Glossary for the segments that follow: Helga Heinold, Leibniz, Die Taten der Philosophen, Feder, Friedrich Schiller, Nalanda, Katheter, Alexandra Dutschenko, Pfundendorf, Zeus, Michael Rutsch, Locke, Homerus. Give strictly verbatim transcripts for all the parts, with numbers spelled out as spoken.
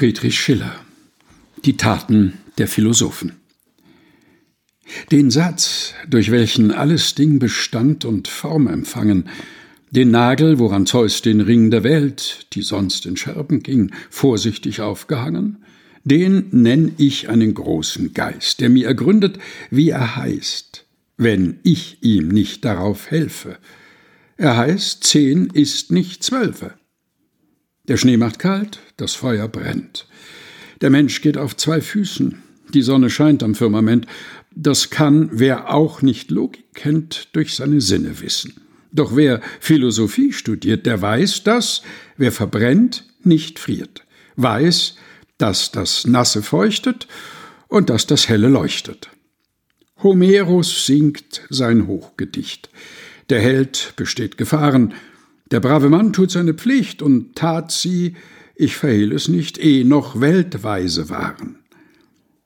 Friedrich Schiller, Die Taten der Philosophen. Den Satz, durch welchen alles Ding Bestand und Form empfangen, den Nagel, woran Zeus den Ring der Welt, die sonst in Scherben ging, vorsichtig aufgehangen, den nenn ich einen großen Geist, der mir ergründet, wie er heißt, wenn ich ihm nicht darauf helfe. Er heißt, zehn ist nicht zwölfe. Der Schnee macht kalt, das Feuer brennt. Der Mensch geht auf zwei Füßen, die Sonne scheint am Firmament. Das kann, wer auch nicht Logik kennt, durch seine Sinne wissen. Doch wer Philosophie studiert, der weiß, dass, wer verbrennt, nicht friert, weiß, dass das Nasse feuchtet und dass das Helle leuchtet. Homerus singt sein Hochgedicht. Der Held besteht Gefahren, der brave Mann tut seine Pflicht und tat sie, ich verhehl es nicht, eh noch weltweise waren.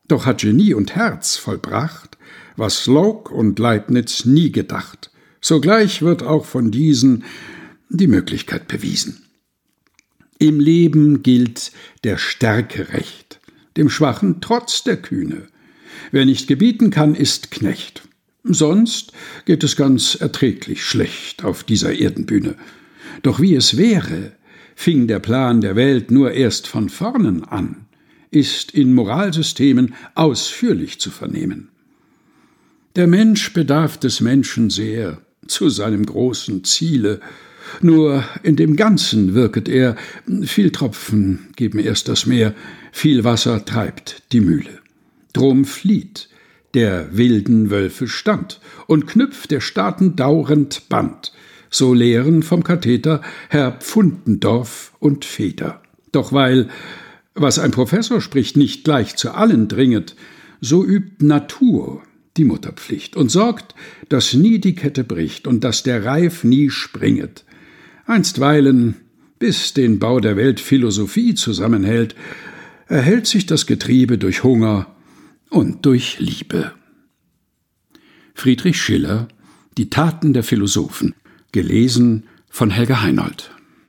Doch hat Genie und Herz vollbracht, was Locke und Leibniz nie gedacht. Sogleich wird auch von diesen die Möglichkeit bewiesen. Im Leben gilt der Stärke recht, dem Schwachen trotz der Kühne. Wer nicht gebieten kann, ist Knecht. Sonst geht es ganz erträglich schlecht auf dieser Erdenbühne. Doch wie es wäre, fing der Plan der Welt nur erst von vornen an, ist in Moralsystemen ausführlich zu vernehmen. Der Mensch bedarf des Menschen sehr zu seinem großen Ziele, nur in dem Ganzen wirket er, viel Tropfen geben erst das Meer, viel Wasser treibt die Mühle. Drum flieht der wilden Wölfe Stand und knüpft der Staaten daurend Band. So lehren vom Katheter Herr Pfundendorf und Feder. Doch weil, was ein Professor spricht, nicht gleich zu allen dringet, so übt Natur die Mutterpflicht und sorgt, dass nie die Kette bricht und dass der Reif nie springet. Einstweilen, bis den Bau der Welt Philosophie zusammenhält, erhält sich das Getriebe durch Hunger und durch Liebe. Friedrich Schiller, Die Taten der Philosophen, gelesen von Helga Heinold.